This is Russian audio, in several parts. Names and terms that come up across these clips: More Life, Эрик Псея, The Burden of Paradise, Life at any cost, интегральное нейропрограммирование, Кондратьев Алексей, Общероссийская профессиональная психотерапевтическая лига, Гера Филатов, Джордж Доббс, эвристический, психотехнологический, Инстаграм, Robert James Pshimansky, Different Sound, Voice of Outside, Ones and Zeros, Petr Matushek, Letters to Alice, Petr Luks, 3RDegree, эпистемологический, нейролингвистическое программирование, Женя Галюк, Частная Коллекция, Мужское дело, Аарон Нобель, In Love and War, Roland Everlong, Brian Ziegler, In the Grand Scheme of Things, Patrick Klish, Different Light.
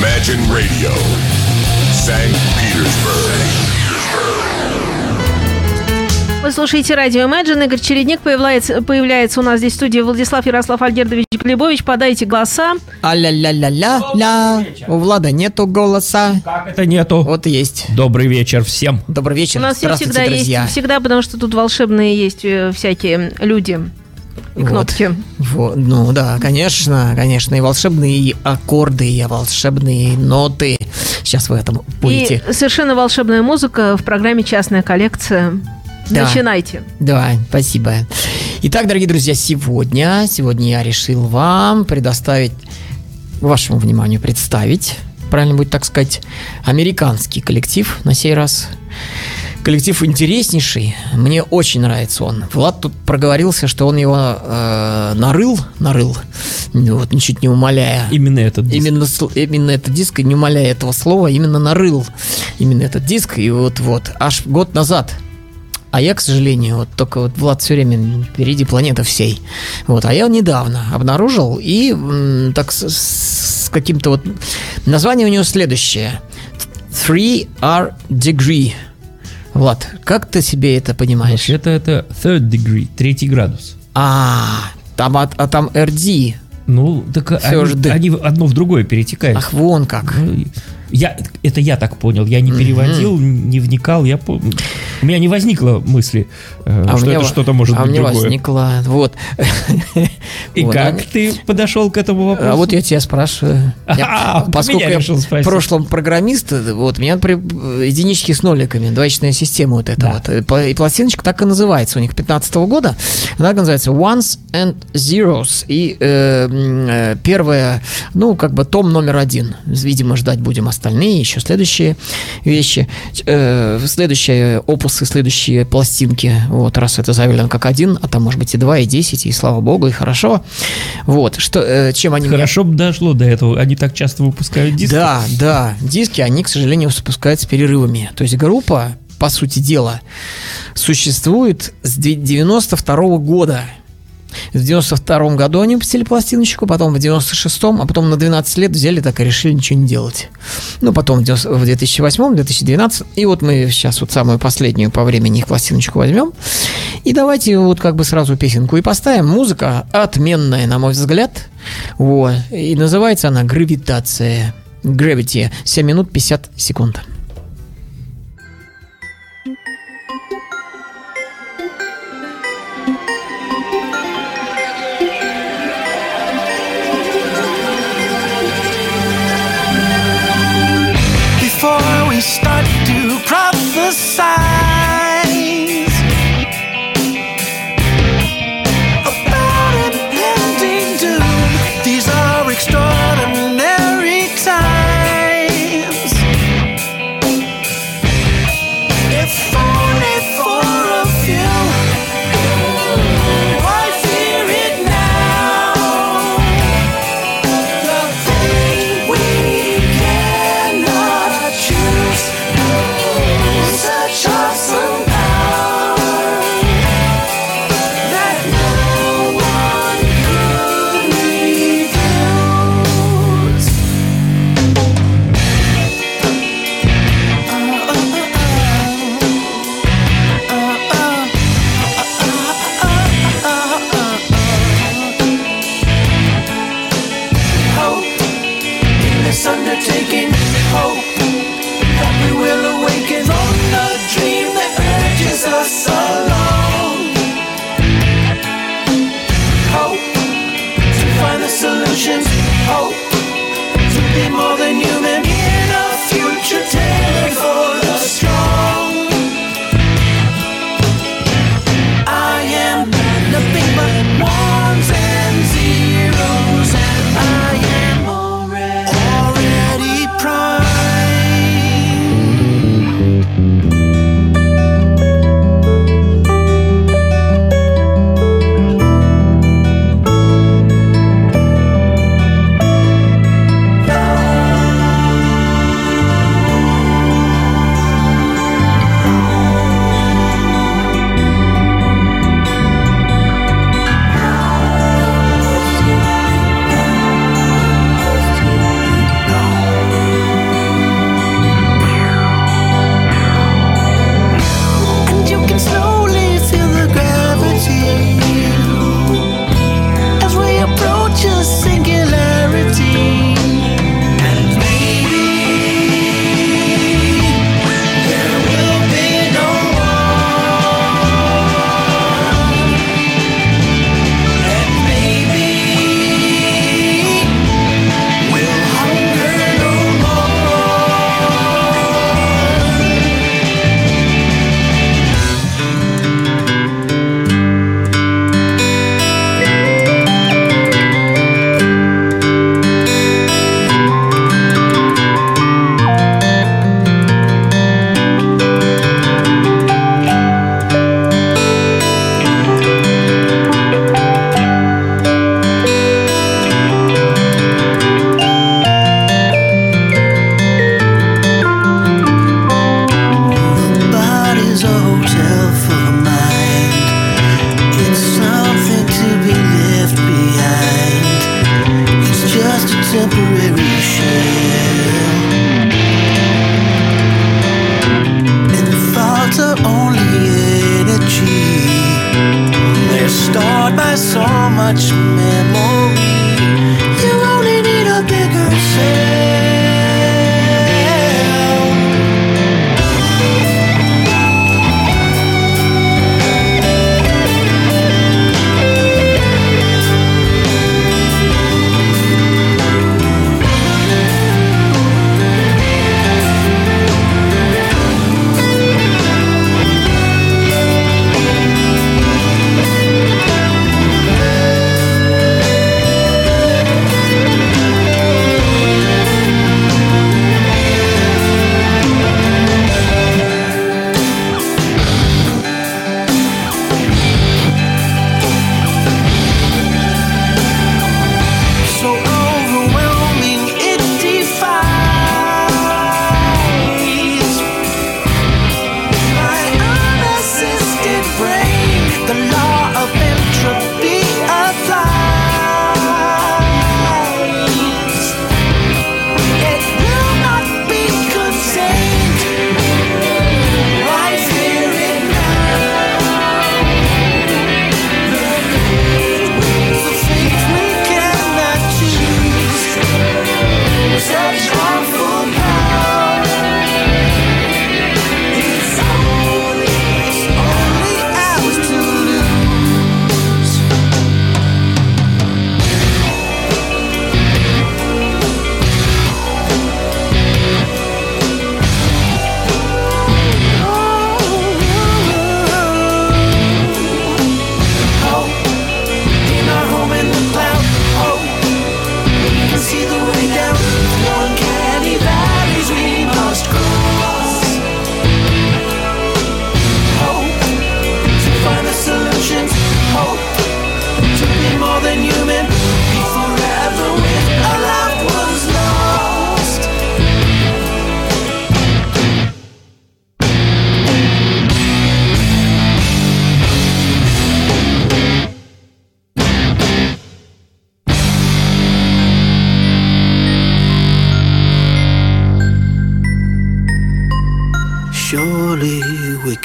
Imagine Radio. Saint Petersburg. Вы слушаете радио Imagine. Игорь Черидник появляется у нас здесь в студии. Владислав Ярослав Альгердович Глебович. Подайте голоса. А-ля-ля-ля-ля-ля. У Влада нету голоса. Как это нету? Вот есть. Добрый вечер всем. Добрый вечер. У нас все всегда друзья. Есть. Всегда, потому что тут волшебные есть всякие люди. И вот. Кнопки. Вот. Ну да, конечно, и волшебные аккорды, и волшебные ноты. Сейчас вы этом будете. И совершенно волшебная музыка в программе «Частная коллекция». Да. Начинайте. Да, спасибо. Итак, дорогие друзья, сегодня я решил вам представить, правильно будет так сказать, американский коллектив на сей раз. Коллектив интереснейший, мне очень нравится он. Влад тут проговорился, что он его нарыл, вот, ничуть не умаляя. Именно этот диск. Именно этот диск, не умаляя этого слова, именно нарыл. Именно этот диск, и вот, аж год назад. А я, к сожалению, только Влад все время впереди планеты всей. Вот, а я недавно обнаружил, и так с каким-то вот... Название у него следующее. 3RDegree. Влад, как ты себе это понимаешь? Это third degree, третий градус. Там RD. Ну, так они одно в другое перетекают. Ах, вон как. Ну, я так понял, я не переводил, не вникал, у меня не возникло мысли, что это что-то может быть другое. А у меня возникло, вот. И как ты подошел к этому вопросу? А вот я тебя спрашиваю. Поскольку я в прошлом программист, вот, у меня единички с ноликами, двоичная система вот эта вот. И пластиночка так и называется у них, 15-го года. Она называется Ones and Zeros. И первая, том номер 1. Видимо, ждать будем остальные, еще следующие вещи. Следующие опусы, следующие пластинки. Вот, раз это заявлено как 1, а там, может быть, и 2, и 10, и слава богу, и хорошо. Вот, чем они... Хорошо бы дошло до этого. Они так часто выпускают диски. Да. Диски, они, к сожалению, выпускают с перерывами. То есть группа, по сути дела, существует с 92 года. В 92 году они выпустили пластиночку, потом в 96-м, а потом на 12 лет взяли так и решили ничего не делать. Ну, потом в 2008-м, 2012-м, и вот мы сейчас вот самую последнюю по времени их пластиночку возьмем. И давайте вот как бы сразу песенку и поставим. Музыка отменная, на мой взгляд. Вот. И называется она «Гравитация». Gravity. 7 минут 50 секунд. Start to prophesize about impending doom. These are extraordinary times. If only for a few, I fear it now. The thing we cannot choose. Awesome power that no one could refuse. Hope in this undertaking, hope that we will awaken on the dream that urges us along. Hope to find the solutions. Hope to be more than human in a future tailored for the strong. I am nothing but ones and zeros, and I am already prime. temporary shell, and the thoughts are only energy. They're stored by so much memory. You only need a bigger cell.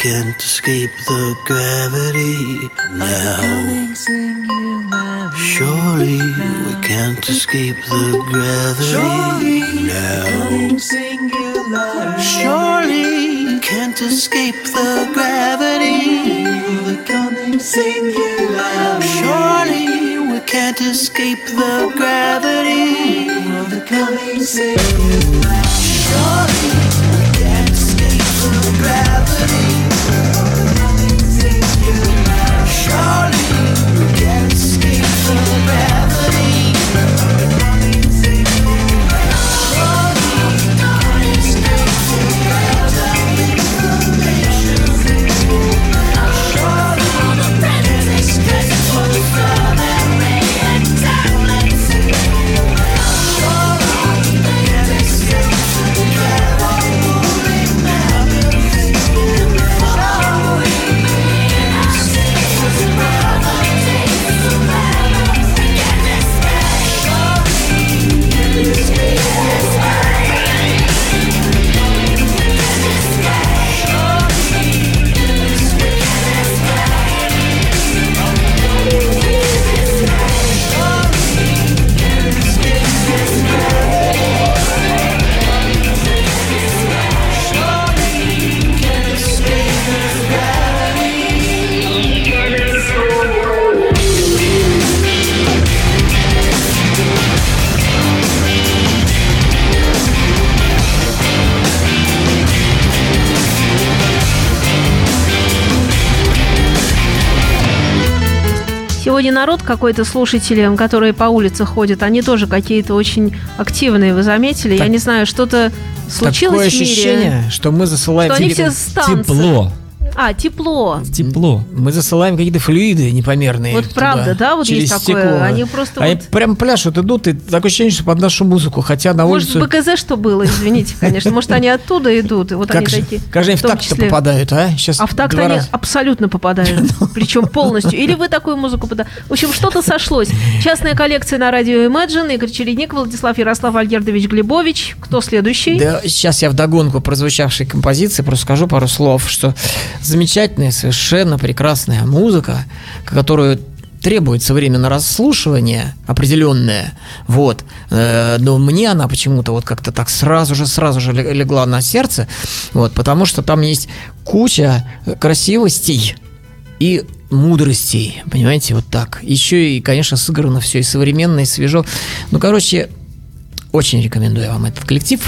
Can't escape the gravity now. Surely we can't escape the gravity now. Surely we can't escape the gravity. Surely we can't escape the gravity. Surely we can't escape the gravity. Surely you can't escape the gravity. Сегодня народ какой-то, слушатели, которые по улице ходят, они тоже какие-то очень активные, вы заметили? Так, я не знаю, что-то случилось в мире. Такое ощущение, что мы засылаем тепло. А, тепло. Тепло. Мы засылаем какие-то флюиды непомерные. Вот туда, правда, да, вот через есть стекло. Такое. Они просто. Они вот... прям пляшут, идут, и такое ощущение, что под нашу музыку. Хотя на улице. Может, улицу... БКЗ что было, извините, конечно. Может, они оттуда идут. И вот как они же, такие. Как же они в такт-то попадают, а? Сейчас а в такт они абсолютно попадают. Причем полностью. Или вы такую музыку попадаете. В общем, что-то сошлось. Частная коллекция на радио Imagine. Игорь Черидник, Владислав Ярослав Альгердович Глебович. Кто следующий? Да, сейчас я вдогонку прозвучавшей композиции просто скажу пару слов, что замечательная, совершенно прекрасная музыка, которую требуется время на расслушивание определенное, вот. Но мне она почему-то вот как-то так сразу же легла на сердце, вот, потому что там есть куча красивостей и мудростей, понимаете, вот так. Еще и, конечно, сыграно все и современно, и свежо. Ну, короче, очень рекомендую вам этот коллектив,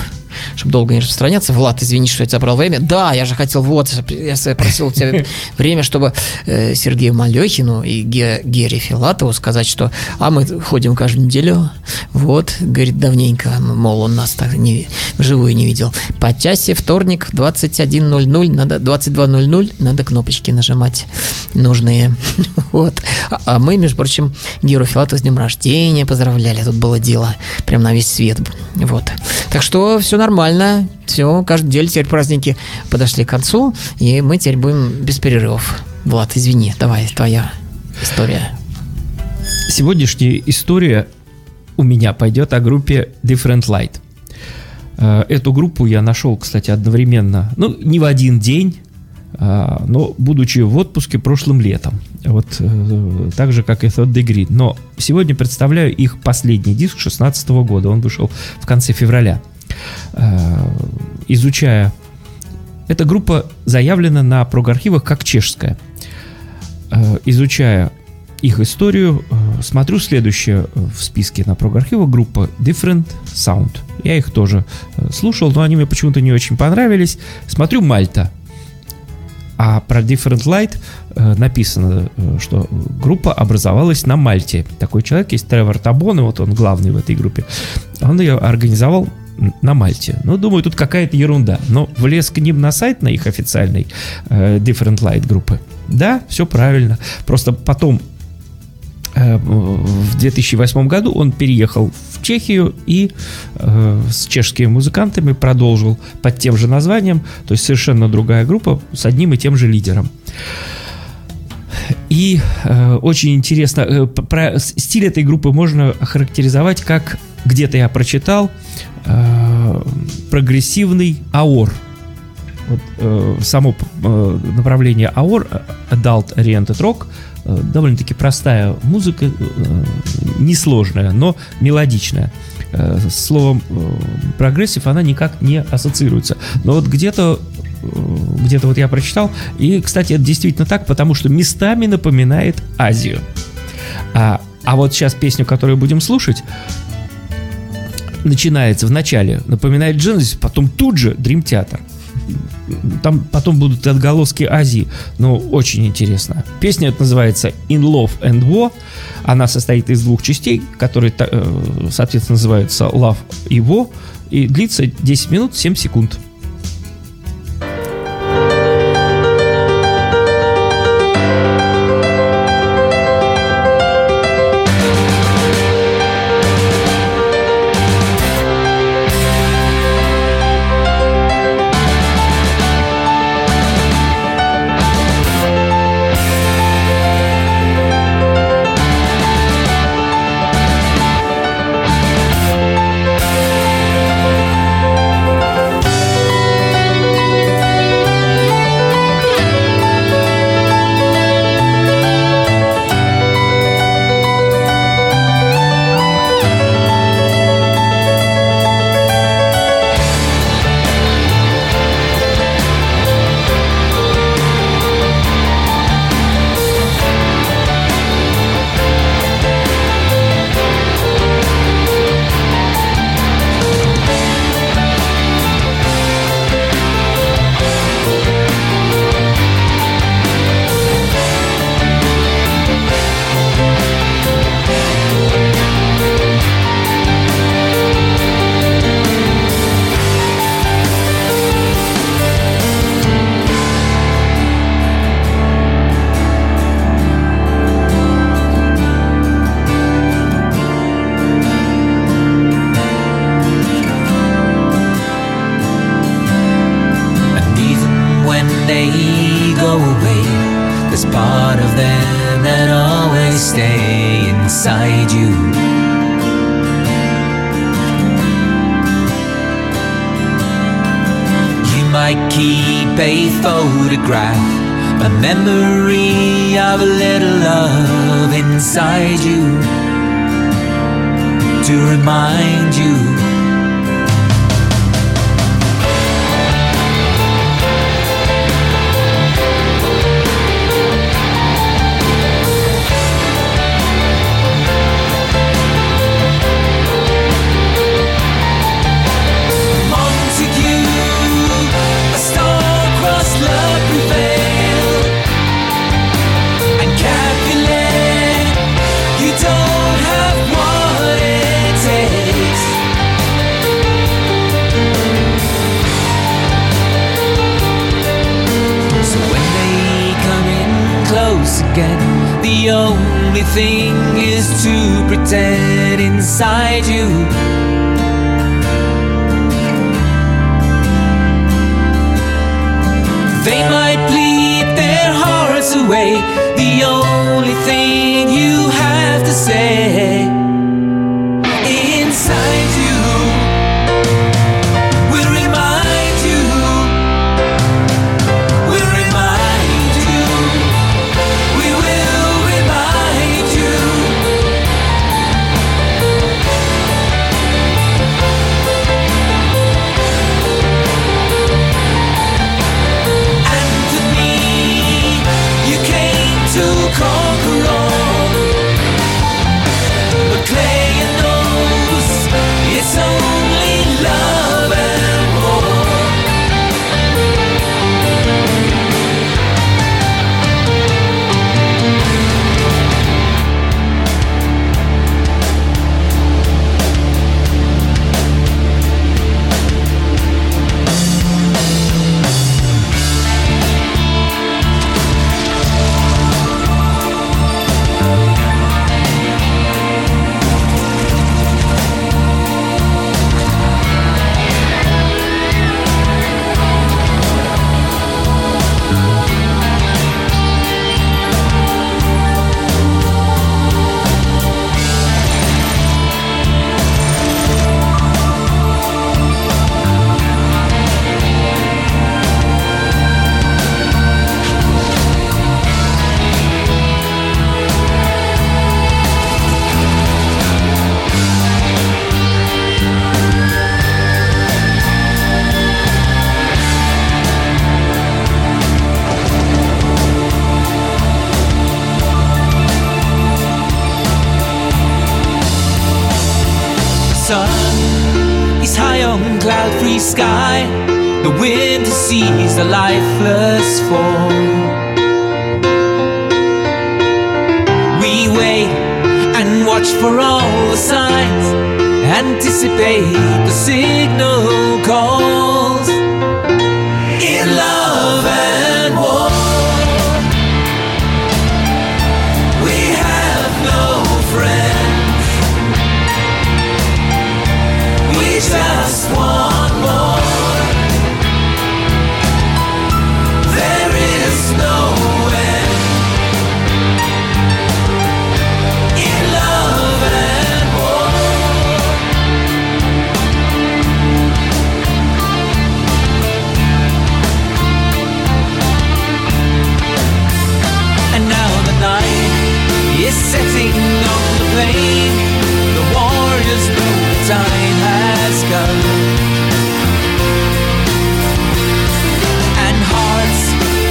чтобы долго не распространяться. Влад, извини, что я тебя забрал время. Да, я же хотел, вот, я просил у тебя время, чтобы Сергею Малёхину и Гере Филатову сказать, что а мы ходим каждую неделю. Вот, говорит, давненько, мол, он нас так не, вживую не видел. По часе вторник 21:00, надо 22:00, надо кнопочки нажимать нужные. Вот. А мы, между прочим, Геру Филатову с днем рождения поздравляли. Тут было дело прям на весь свет. Вот. Так что все нормально, все, каждый день теперь праздники подошли к концу, и мы теперь будем без перерывов. Влад, извини, давай, твоя история. Сегодняшняя история у меня пойдет о группе Different Light. Эту группу я нашел, кстати, одновременно, ну, не в один день, но будучи в отпуске прошлым летом. Вот так же, как и 3RDegree. Но сегодня представляю их последний диск 2016 года. Он вышел в конце февраля. Изучая, эта группа заявлена на прог-архивах как чешская. Изучая их историю, смотрю следующее в списке на прог-архивах: группа Different Sound. Я их тоже слушал, но они мне почему-то не очень понравились. Смотрю, Мальта. А про Different Light написано, что группа образовалась на Мальте. Такой человек есть, Тревор Табон, и вот он главный в этой группе. Он ее организовал на Мальте. Ну, думаю, тут какая-то ерунда. Но влез к ним на сайт, на их официальный Different Light группы. Да, все правильно. Просто потом, в 2008 году, он переехал в Чехию и с чешскими музыкантами продолжил под тем же названием, то есть совершенно другая группа с одним и тем же лидером. И очень интересно, про стиль этой группы можно охарактеризовать как, где-то я прочитал, прогрессивный аор. Вот, само направление аор, Adult Oriented Rock, довольно-таки простая музыка, несложная, но мелодичная. С словом прогрессив она никак не ассоциируется. Но вот где-то вот я прочитал, и, кстати, это действительно так, потому что местами напоминает Азию. А вот сейчас песню, которую будем слушать, начинается в начале, напоминает Genesis, потом тут же Dream Theater. Там потом будут отголоски Азии. Но очень интересно. Песня эта называется In Love and War. Она состоит из двух частей, которые, соответственно, называются Love и War. И длится 10 минут 7 секунд. I keep a photograph, a memory of a little love inside you, to remind you. The only thing is to pretend inside you they might bleed their hearts away. The only thing you have to say inside you will remind you, will remind you. Sky, the winter sees the lifeless form. We wait and watch for all the signs, anticipate the signal calls. In love and war, we have no friends, we just want. Setting on the plain, the warriors know time has come, and hearts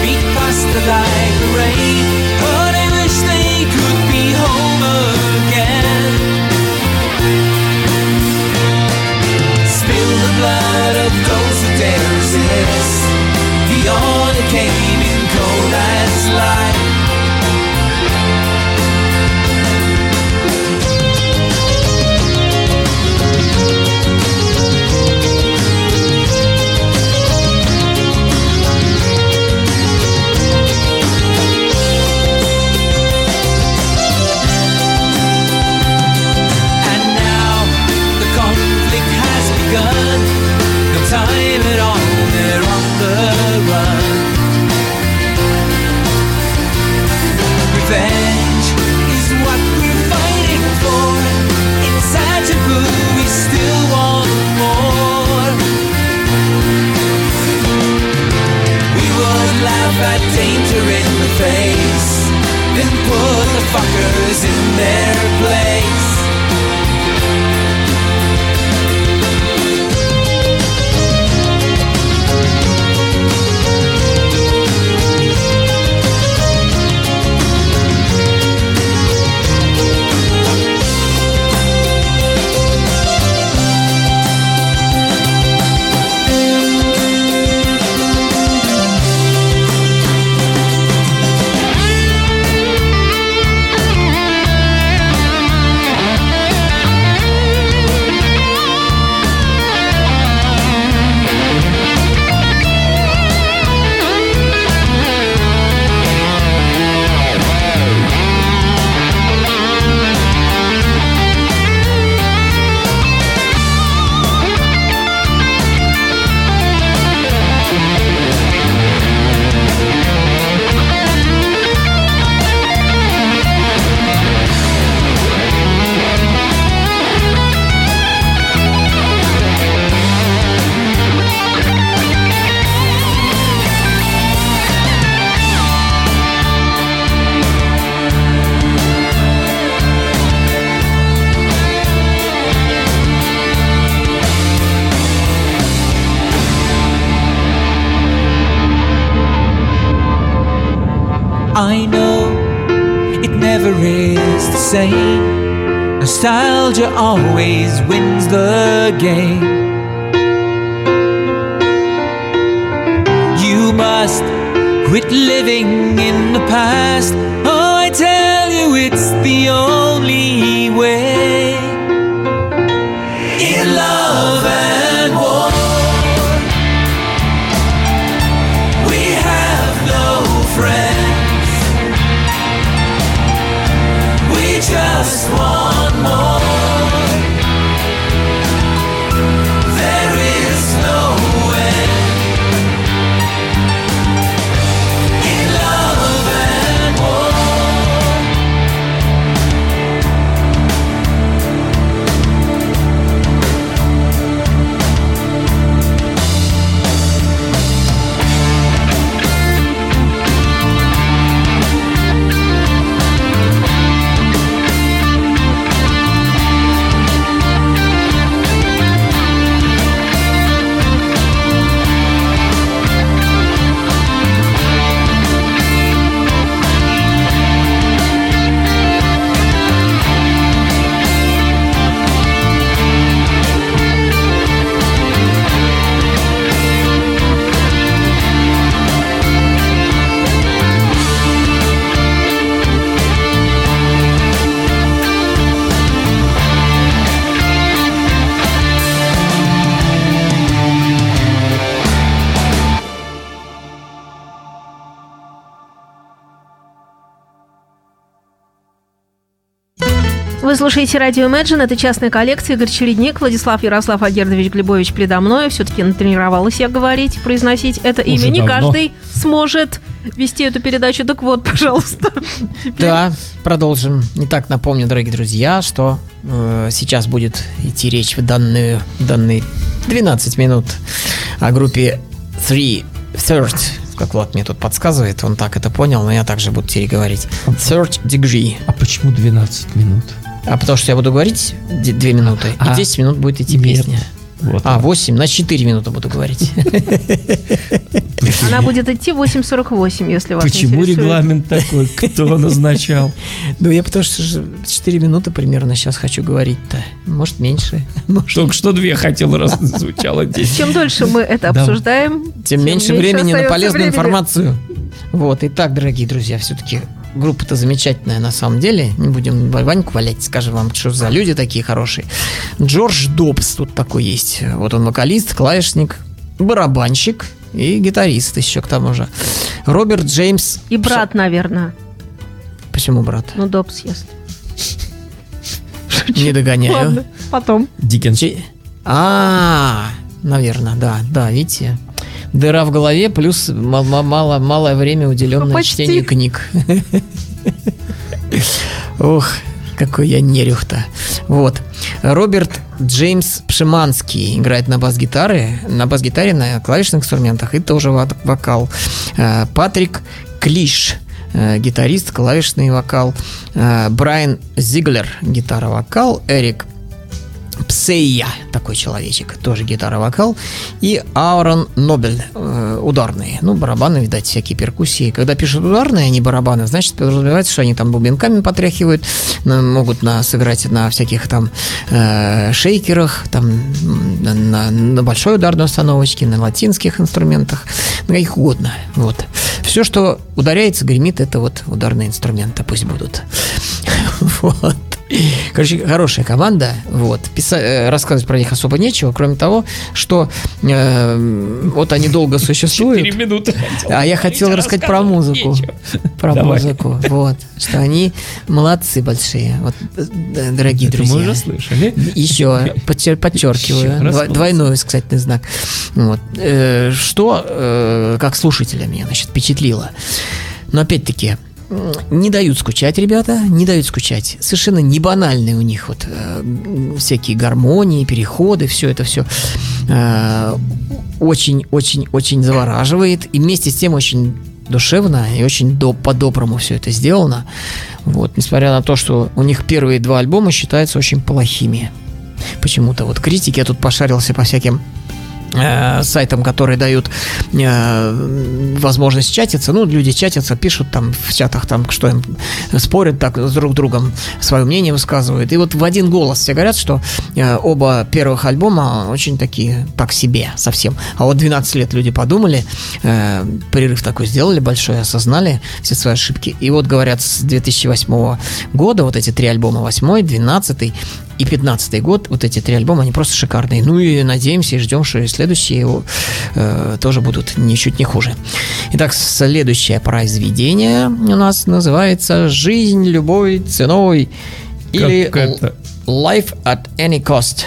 beat faster like the rain, but I wish they could be home again. Spill the blood of those who dare resist, the order came in cold as light. Time it all, they're on the run. I know it never is the same. Nostalgia always wins the game. You must quit living in the past. Oh, I tell you, it's the only way. In love and war, we have no friends. We just want more. There is no end. In love and war. Вы слушаете радио Imagine, это частная коллекция, Игорь Черидник, Владислав Ярослав Альгердович Глебович передо мной. Все-таки натренировалась я говорить, произносить это имя. Уже не давно. Каждый сможет вести эту передачу. Так вот, пожалуйста. Да, продолжим. Итак, напомню, дорогие друзья, что сейчас будет идти речь в данные 12 минут о группе 3rd, как Влад мне тут подсказывает, он так это понял, но я также буду теперь говорить. 3rd Degree. А почему 12 минут? А потому что я буду говорить 2 минуты, и 10 минут будет идти песня. Вот. 8, на 4 минуты буду говорить. Она будет идти 8.48, если вас интересует. Почему регламент такой? Кто назначал? Ну, я потому что 4 минуты примерно сейчас хочу говорить-то. Может, меньше. Только что 2 хотел, раз звучало 10. Чем дольше мы это обсуждаем, тем меньше времени на полезную информацию. Вот, итак, дорогие друзья, все-таки... Группа-то замечательная на самом деле. Не будем Ваньку валять, скажем вам, что за люди такие хорошие. Джордж Доббс тут такой есть. Вот он вокалист, клавишник, барабанщик и гитарист еще к тому же. Роберт Джеймс... И брат, наверное. Почему брат? Ну, Доббс ест. Не догоняю. Ладно, потом. Диккенс. Наверное, да, видите... Дыра в голове плюс малое время, уделенное чтению книг. Ох, какой я нерюх-то. Вот. Роберт Джеймс Пшиманский играет на бас-гитаре, на клавишных инструментах и тоже вокал. Патрик Клиш, гитарист, клавишный вокал. Брайан Зиглер, гитара-вокал. Эрик Псея, такой человечек, тоже гитара-вокал. И Аарон Нобель, ударные. Ну, барабаны, видать, всякие перкуссии. Когда пишут ударные, а не барабаны, значит, подразумевается, что они там бубенками потряхивают, могут сыграть на всяких там шейкерах, там, на большой ударной установочке, на латинских инструментах, на каких угодно. Вот. Все, что ударяется, гремит, это вот ударные инструменты, пусть будут. Вот. Короче, хорошая команда. Вот. Рассказывать про них особо нечего, кроме того, что вот они долго существуют. 4 минуты. А я хотел рассказать про музыку. Нечего. Про музыку. Вот. Что они молодцы большие. Вот, дорогие друзья. Мы уже слышали. Еще подчеркиваю. Двойной кстати, знак. Вот. Что, как слушателя, меня впечатлило. Но опять-таки. Не дают скучать, ребята, не дают скучать. Совершенно не банальные у них вот всякие гармонии, переходы, все это все очень-очень-очень завораживает. И вместе с тем очень душевно и очень по-доброму все это сделано. Вот, несмотря на то, что у них первые 2 альбома считаются очень плохими. Почему-то вот критики, я тут пошарился по всяким сайтам, которые дают возможность чатиться. Ну, люди чатятся, пишут там в чатах, там, что им спорят так с друг другом, свое мнение высказывают. И вот в один голос все говорят, что оба первых альбома очень такие, так себе совсем. А вот 12 лет люди подумали, прерыв такой сделали большой, осознали все свои ошибки. И вот, говорят, с 2008 года вот эти три альбома, 8-й, 12-й и 15-й год, вот эти три альбома, они просто шикарные. Ну и надеемся и ждем, что и следующие его тоже будут ничуть не хуже. Итак, следующее произведение у нас называется «Жизнь любой ценой» или «Life at any cost».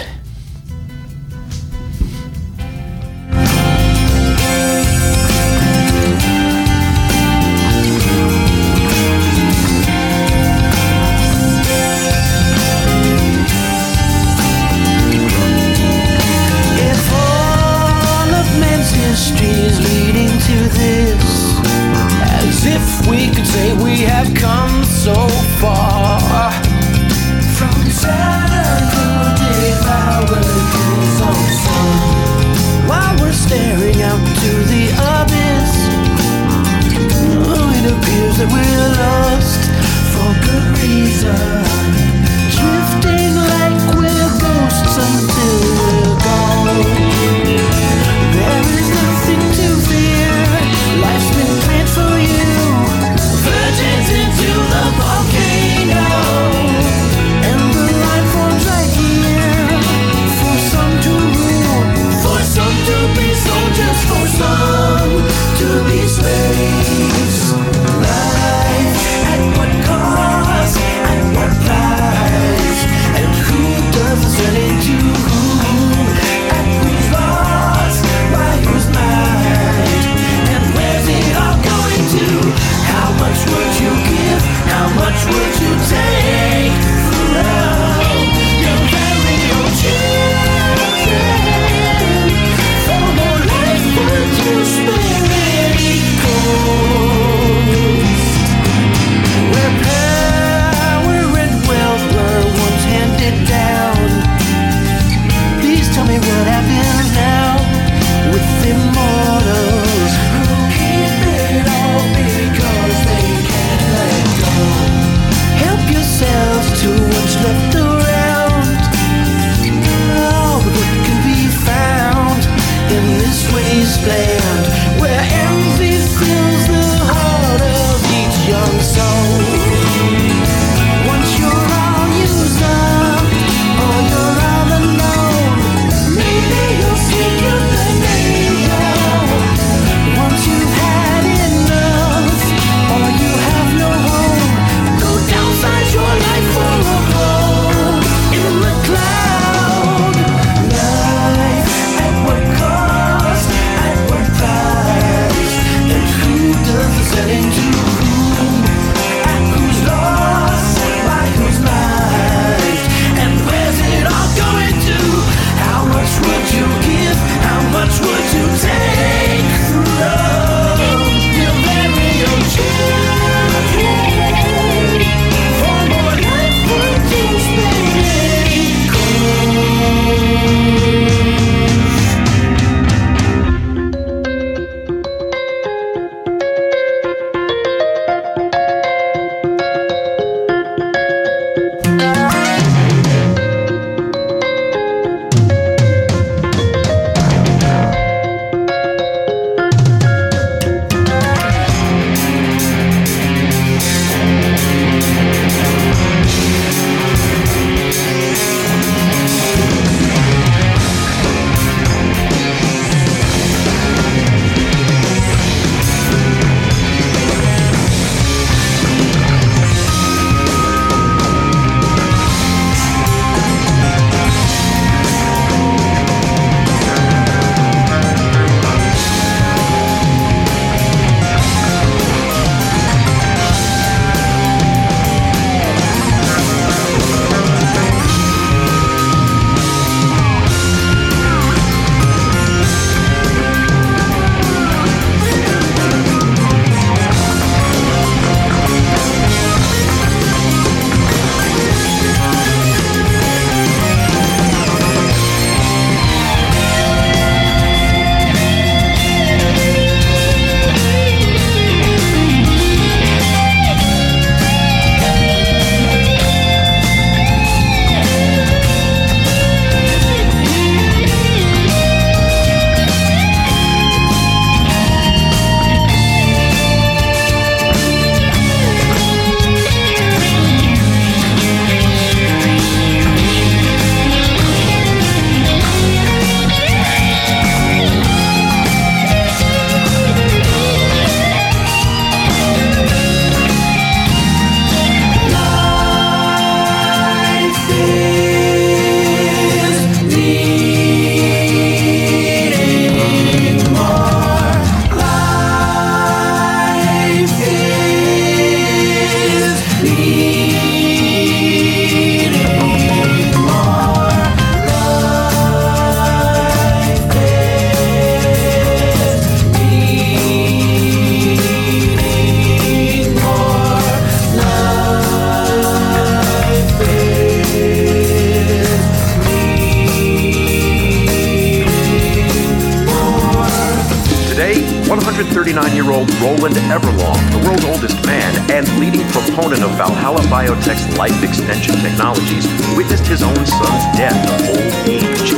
139-year-old Roland Everlong, the world's oldest man and leading proponent of Valhalla Biotech's life extension technologies, witnessed his own son's death of old age.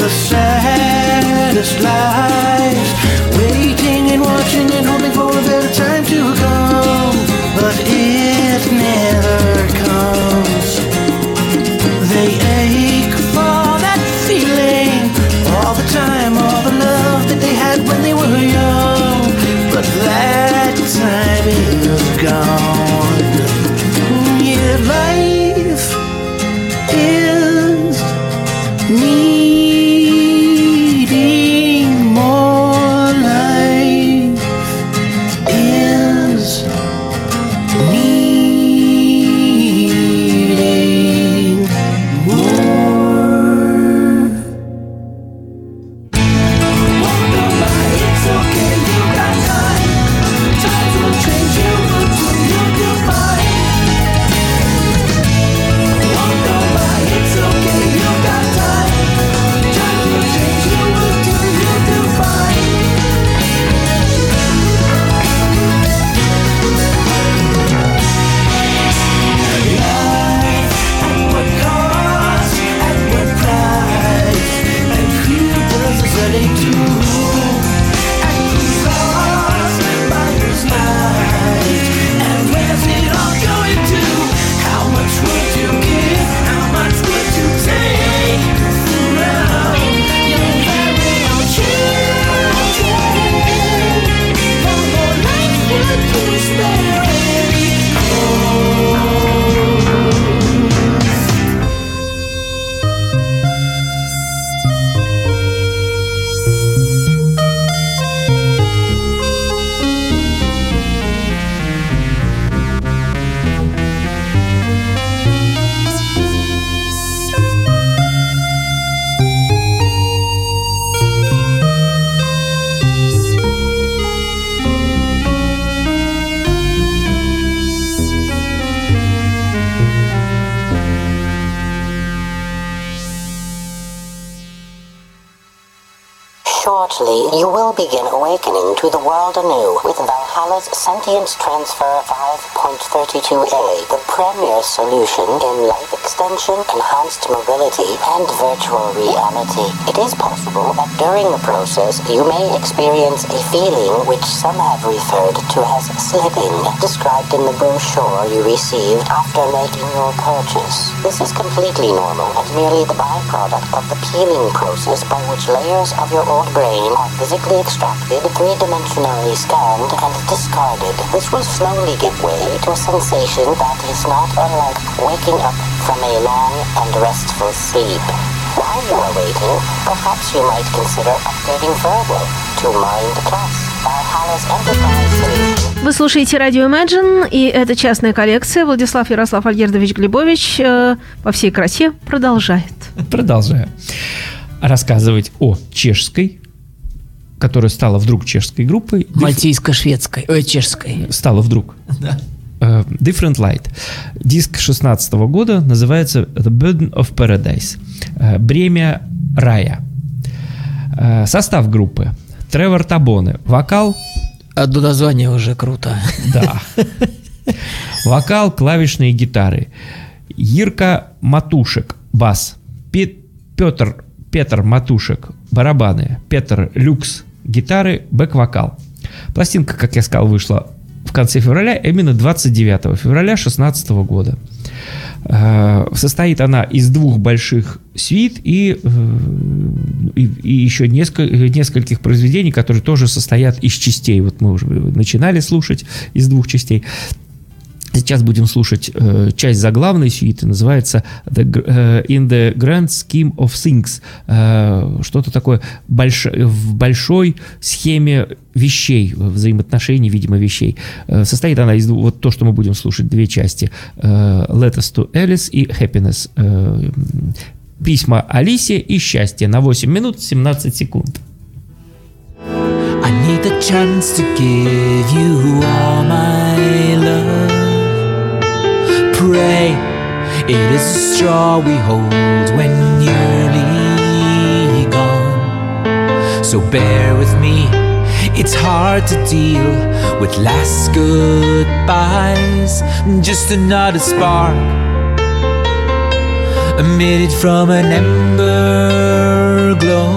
The saddest lives, waiting and watching and hoping for a better time to come, but it never comes. They ache for that feeling, all the time, all the love that they had when they were young, but that time is gone. Yeah, life is needing more. Life is needing more. Walk on by, it's okay, you got time. Times will change, you will do your goodbye. Walk on by, it's okay, you got time. Times will change, you will do your goodbye. Life, at what cost, at what price, and who does it to? At whose cost, by whose might, and where's it all going to? How much would you give? How much would you take? Fool around your very own children. The more life would you spare? Shortly, you will begin awakening to the world anew with Valhalla's Sentience Transfer 5.32a, the premier solution in life extension, enhanced mobility, and virtual reality. It is possible that during the process, you may experience a feeling which some have referred to as slipping, described in the brochure you received after making your purchase. This is completely normal and merely the byproduct of the peeling process by which layers of your old brain are physically extracted, three-dimensionally scanned, and discarded. This will slowly give way to a sensation that is not unlike waking up from a long and restful sleep. While you are waiting, perhaps you might consider upgrading further to Mind Plus. Вы слушаете радио Imagine, и это частная коллекция. Владислав Ярослав Альгердович Глебович во всей красе продолжает. Продолжаю рассказывать о чешской, которая стала вдруг чешской группой. Мальтийско-шведской. Ой, чешской. Стала вдруг. Да. Different Light. Диск 2016 года называется The Burden of Paradise. Бремя рая. Состав группы. Тревор Табоне. Вокал. Одно название уже круто. Да. Вокал, клавишные гитары. Ирка Матушек. Бас. Петр Матушек. Барабаны. Петр Люкс. Гитары. Бэк-вокал. Пластинка, как я сказал, вышла в конце февраля, именно 29 февраля 2016 года. Состоит она из двух больших свит и еще нескольких произведений, которые тоже состоят из частей. Вот мы уже начинали слушать из двух частей. Сейчас будем слушать часть заглавной сюиты, называется In the Grand Scheme of Things. Что-то такое в большой схеме вещей, взаимоотношений, видимо, вещей. Состоит она из вот то, что мы будем слушать, две части. Letters to Alice и Happiness. Письма Алисе и счастье на 8 минут 17 секунд. I need the chance to give you all my love. Pray, it is a straw we hold when you're gone. So bear with me It's hard to deal with last goodbyes. Just another spark emitted from an ember glow.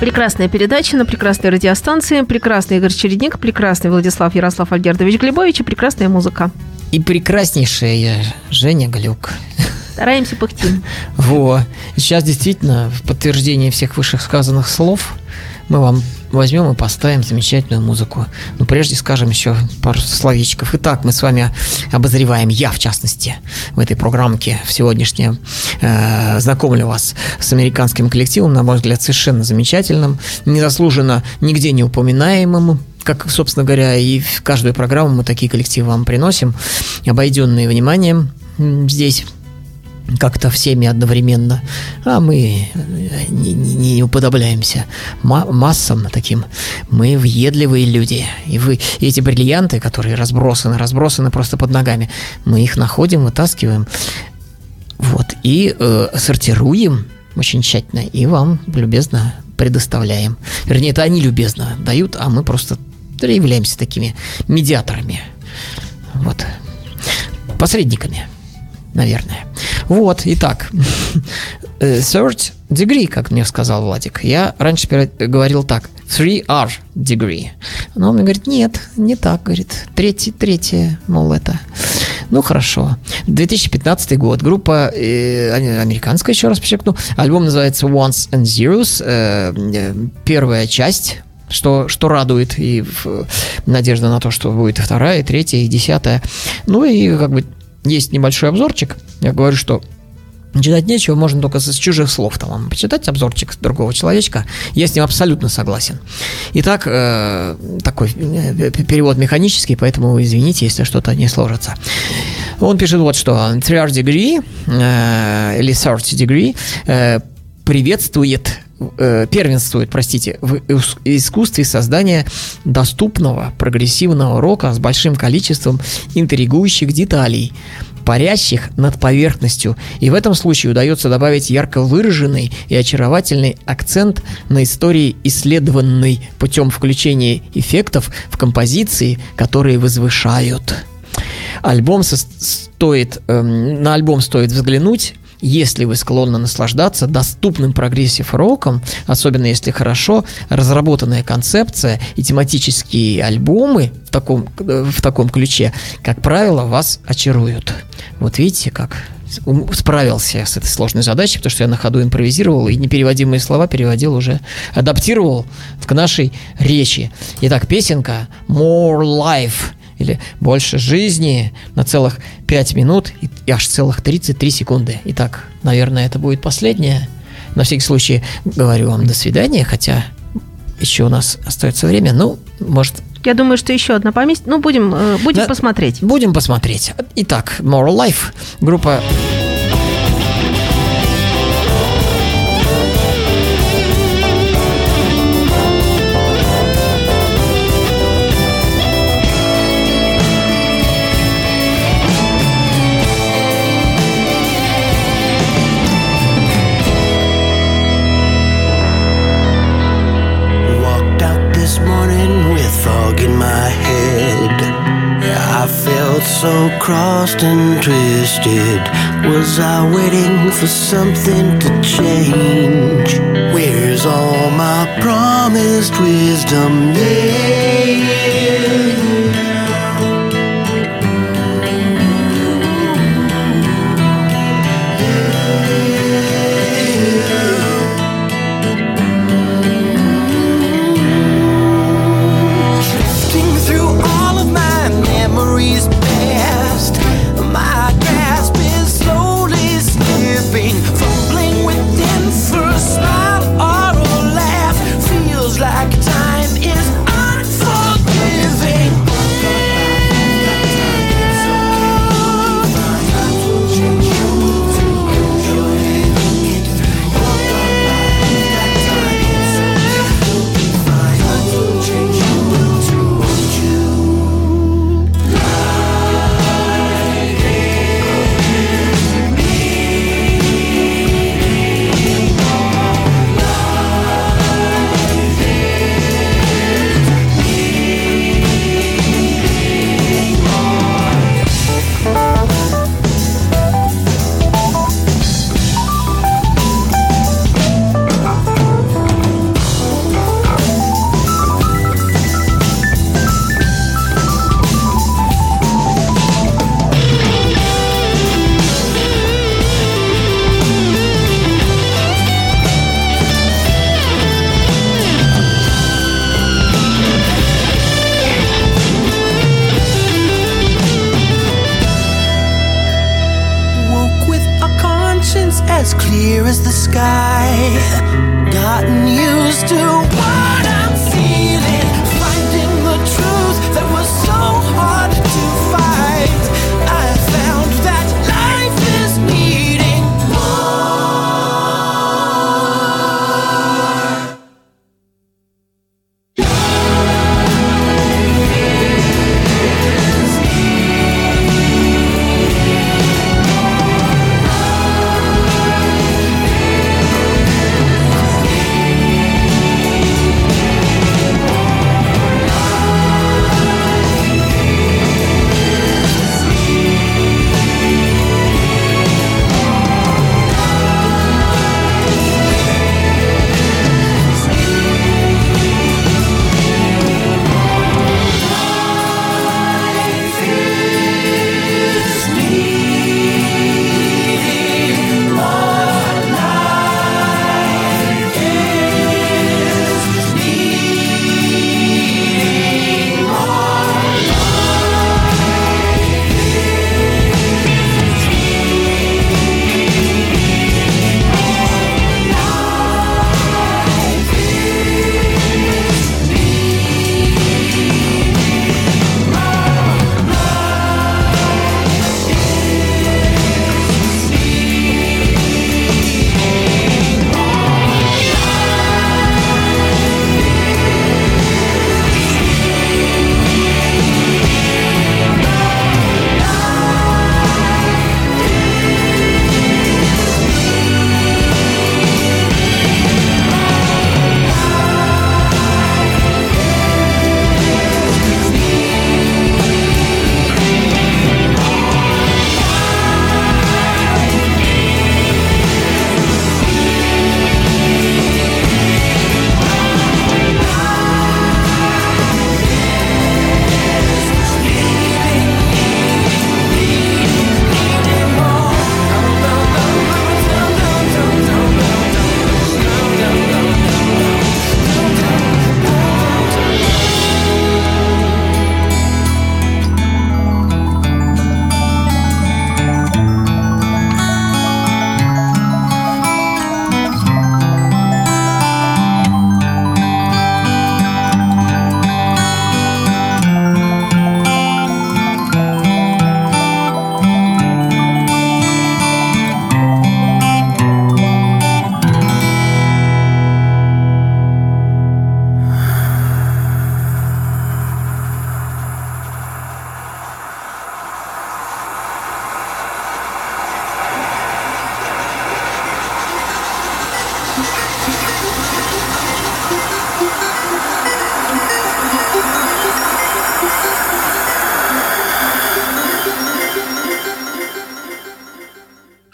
Прекрасная передача на прекрасной радиостанции, прекрасный Игорь Черидник, прекрасный Владислав Ярослав Альгердович Глебович и прекрасная музыка. И прекраснейшая Женя Галюк. Стараемся, пыхтим. Во. Сейчас действительно в подтверждение всех вышесказанных слов мы вам возьмем и поставим замечательную музыку. Но прежде скажем еще пару словечков. Итак, мы с вами обозреваем, я в частности, в этой программке в сегодняшнем знакомлю вас с американским коллективом, на мой взгляд, совершенно замечательным, незаслуженно нигде не упоминаемым, как, собственно говоря, и в каждую программу мы такие коллективы вам приносим, обойденные вниманием здесь как-то всеми одновременно, а мы не уподобляемся массам таким. Мы въедливые люди. И вы, эти бриллианты, которые разбросаны просто под ногами, мы их находим, вытаскиваем, вот, и сортируем очень тщательно, и вам любезно предоставляем. Вернее, это они любезно дают, а мы просто являемся такими медиаторами. Вот. Посредниками, наверное. Вот, итак, 3rd degree, как мне сказал Владик. Я раньше говорил так, 3rd degree. Но он мне говорит, нет, не так, говорит, третье, мол, это. Ну, хорошо. 2015 год, группа американская, еще раз подчеркну. Альбом называется Ones and Zeros, первая часть. Что радует, и надежда на то, что будет вторая, и третья, и десятая. Ну, и как бы есть небольшой обзорчик. Я говорю, что читать нечего, можно только с чужих слов там почитать обзорчик другого человечка. Я с ним абсолютно согласен. Итак, такой перевод механический, поэтому извините, если что-то не сложится. Он пишет вот что. 3rd degree, или 3rd degree, первенствует, в искусстве создания доступного прогрессивного рока с большим количеством интригующих деталей, парящих над поверхностью, и в этом случае удается добавить ярко выраженный и очаровательный акцент на истории, исследованной путем включения эффектов в композиции, которые возвышают. На альбом стоит взглянуть, если вы склонны наслаждаться доступным прогрессив-роком, особенно если хорошо разработанная концепция и тематические альбомы в таком ключе, как правило, вас очаруют. Вот видите, как справился я с этой сложной задачей, потому что я на ходу импровизировал и непереводимые слова переводил уже, адаптировал к нашей речи. Итак, песенка «More Life», или «Больше жизни», на целых 5 минут и аж целых 33 секунды. Итак, наверное, это будет последнее. На всякий случай говорю вам до свидания, хотя еще у нас остается время. Я думаю, что еще одна поместь. Будем посмотреть. Будем посмотреть. Итак, More Life, группа... So crossed and twisted, was I waiting for something to change? Where's all my promised wisdom now? Drifting through all of my memories.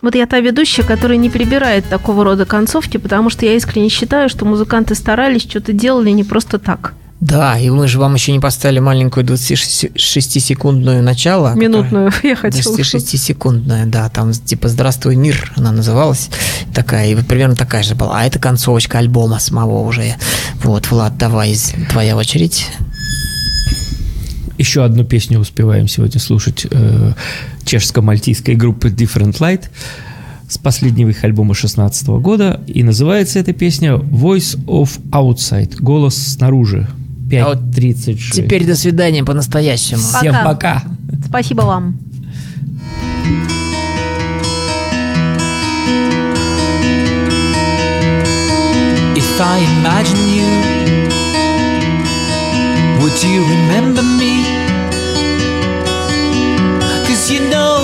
Вот я та ведущая, которая не перебирает такого рода концовки, потому что я искренне считаю, что музыканты старались, что-то делали не просто так. Да, и мы же вам еще не поставили маленькую 26-секундную начало. Минутную, я хотела. 26-секундная, да, там типа «Здравствуй, мир» она называлась. Такая, и примерно такая же была. А это концовочка альбома самого уже. Вот, Влад, давай, твоя очередь. Еще одну песню успеваем сегодня слушать чешско-мальтийской группы Different Light с последнего их альбома 2016 года. И называется эта песня Voice of Outside. Голос снаружи. 5:36. Теперь до свидания по-настоящему. Пока. Всем пока. Спасибо вам. If I imagine you, would you remember me? Cause you know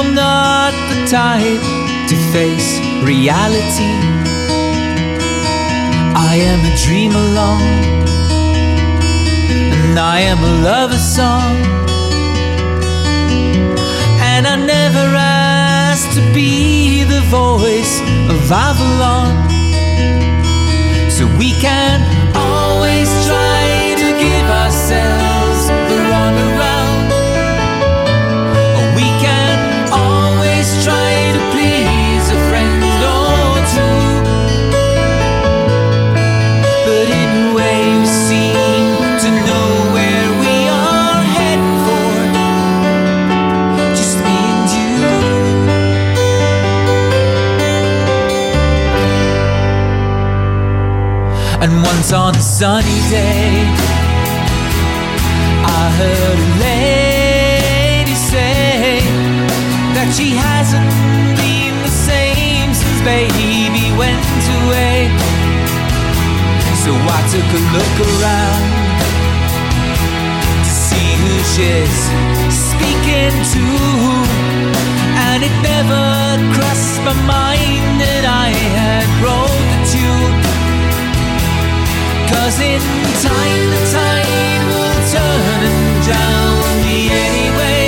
I'm not the type to face reality. I am a dream alone, and I am a lover song, and I never asked to be the voice of Avalon. So we can always try to give ourselves the wrong around, or we can always try to please a friend or two, but in a way we seem to know where we are heading for, just me and you. And once on a sunny day, I heard a lady say that she hasn't, baby went away. So I took a look around to see who she's speaking to, and it never crossed my mind that I had wrote the tune. Cause in time the tide will turn and drown me anyway,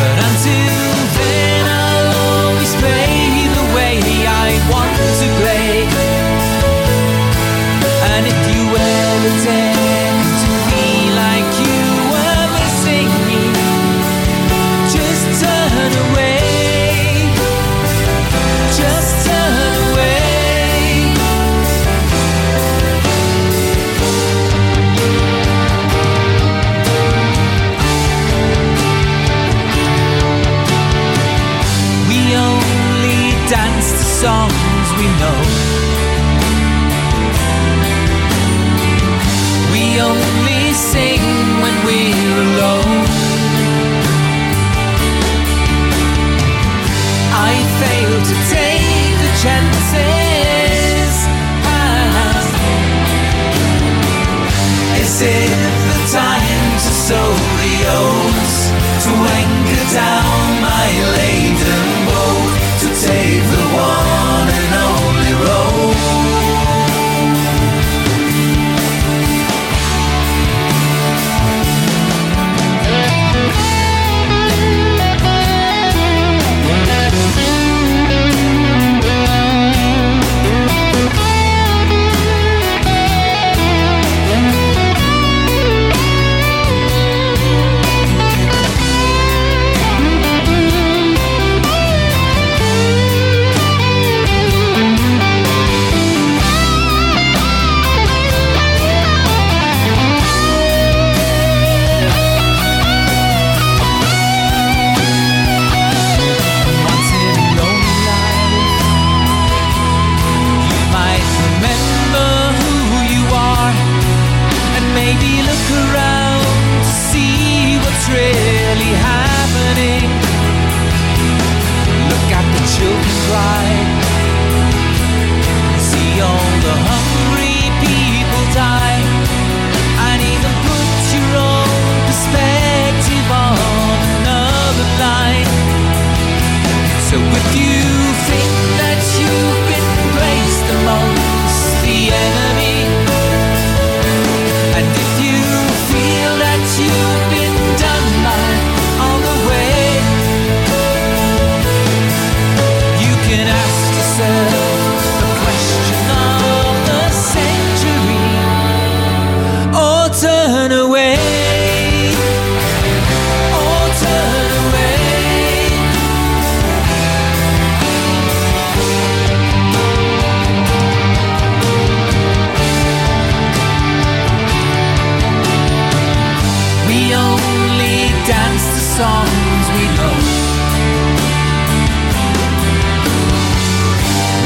but until then I'll always play I want to play. And if you ever tend to feel like you were missing me, just turn away, just turn away.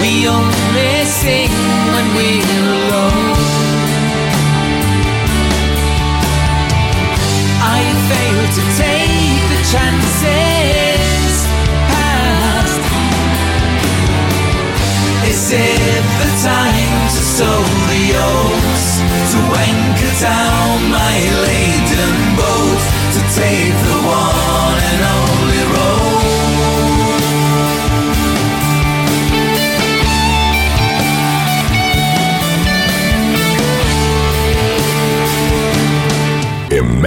the only thing when we're alone. I fail to take the chances past. Is it the time to sow the oats, to anchor down my laden boat, to take the one and only road?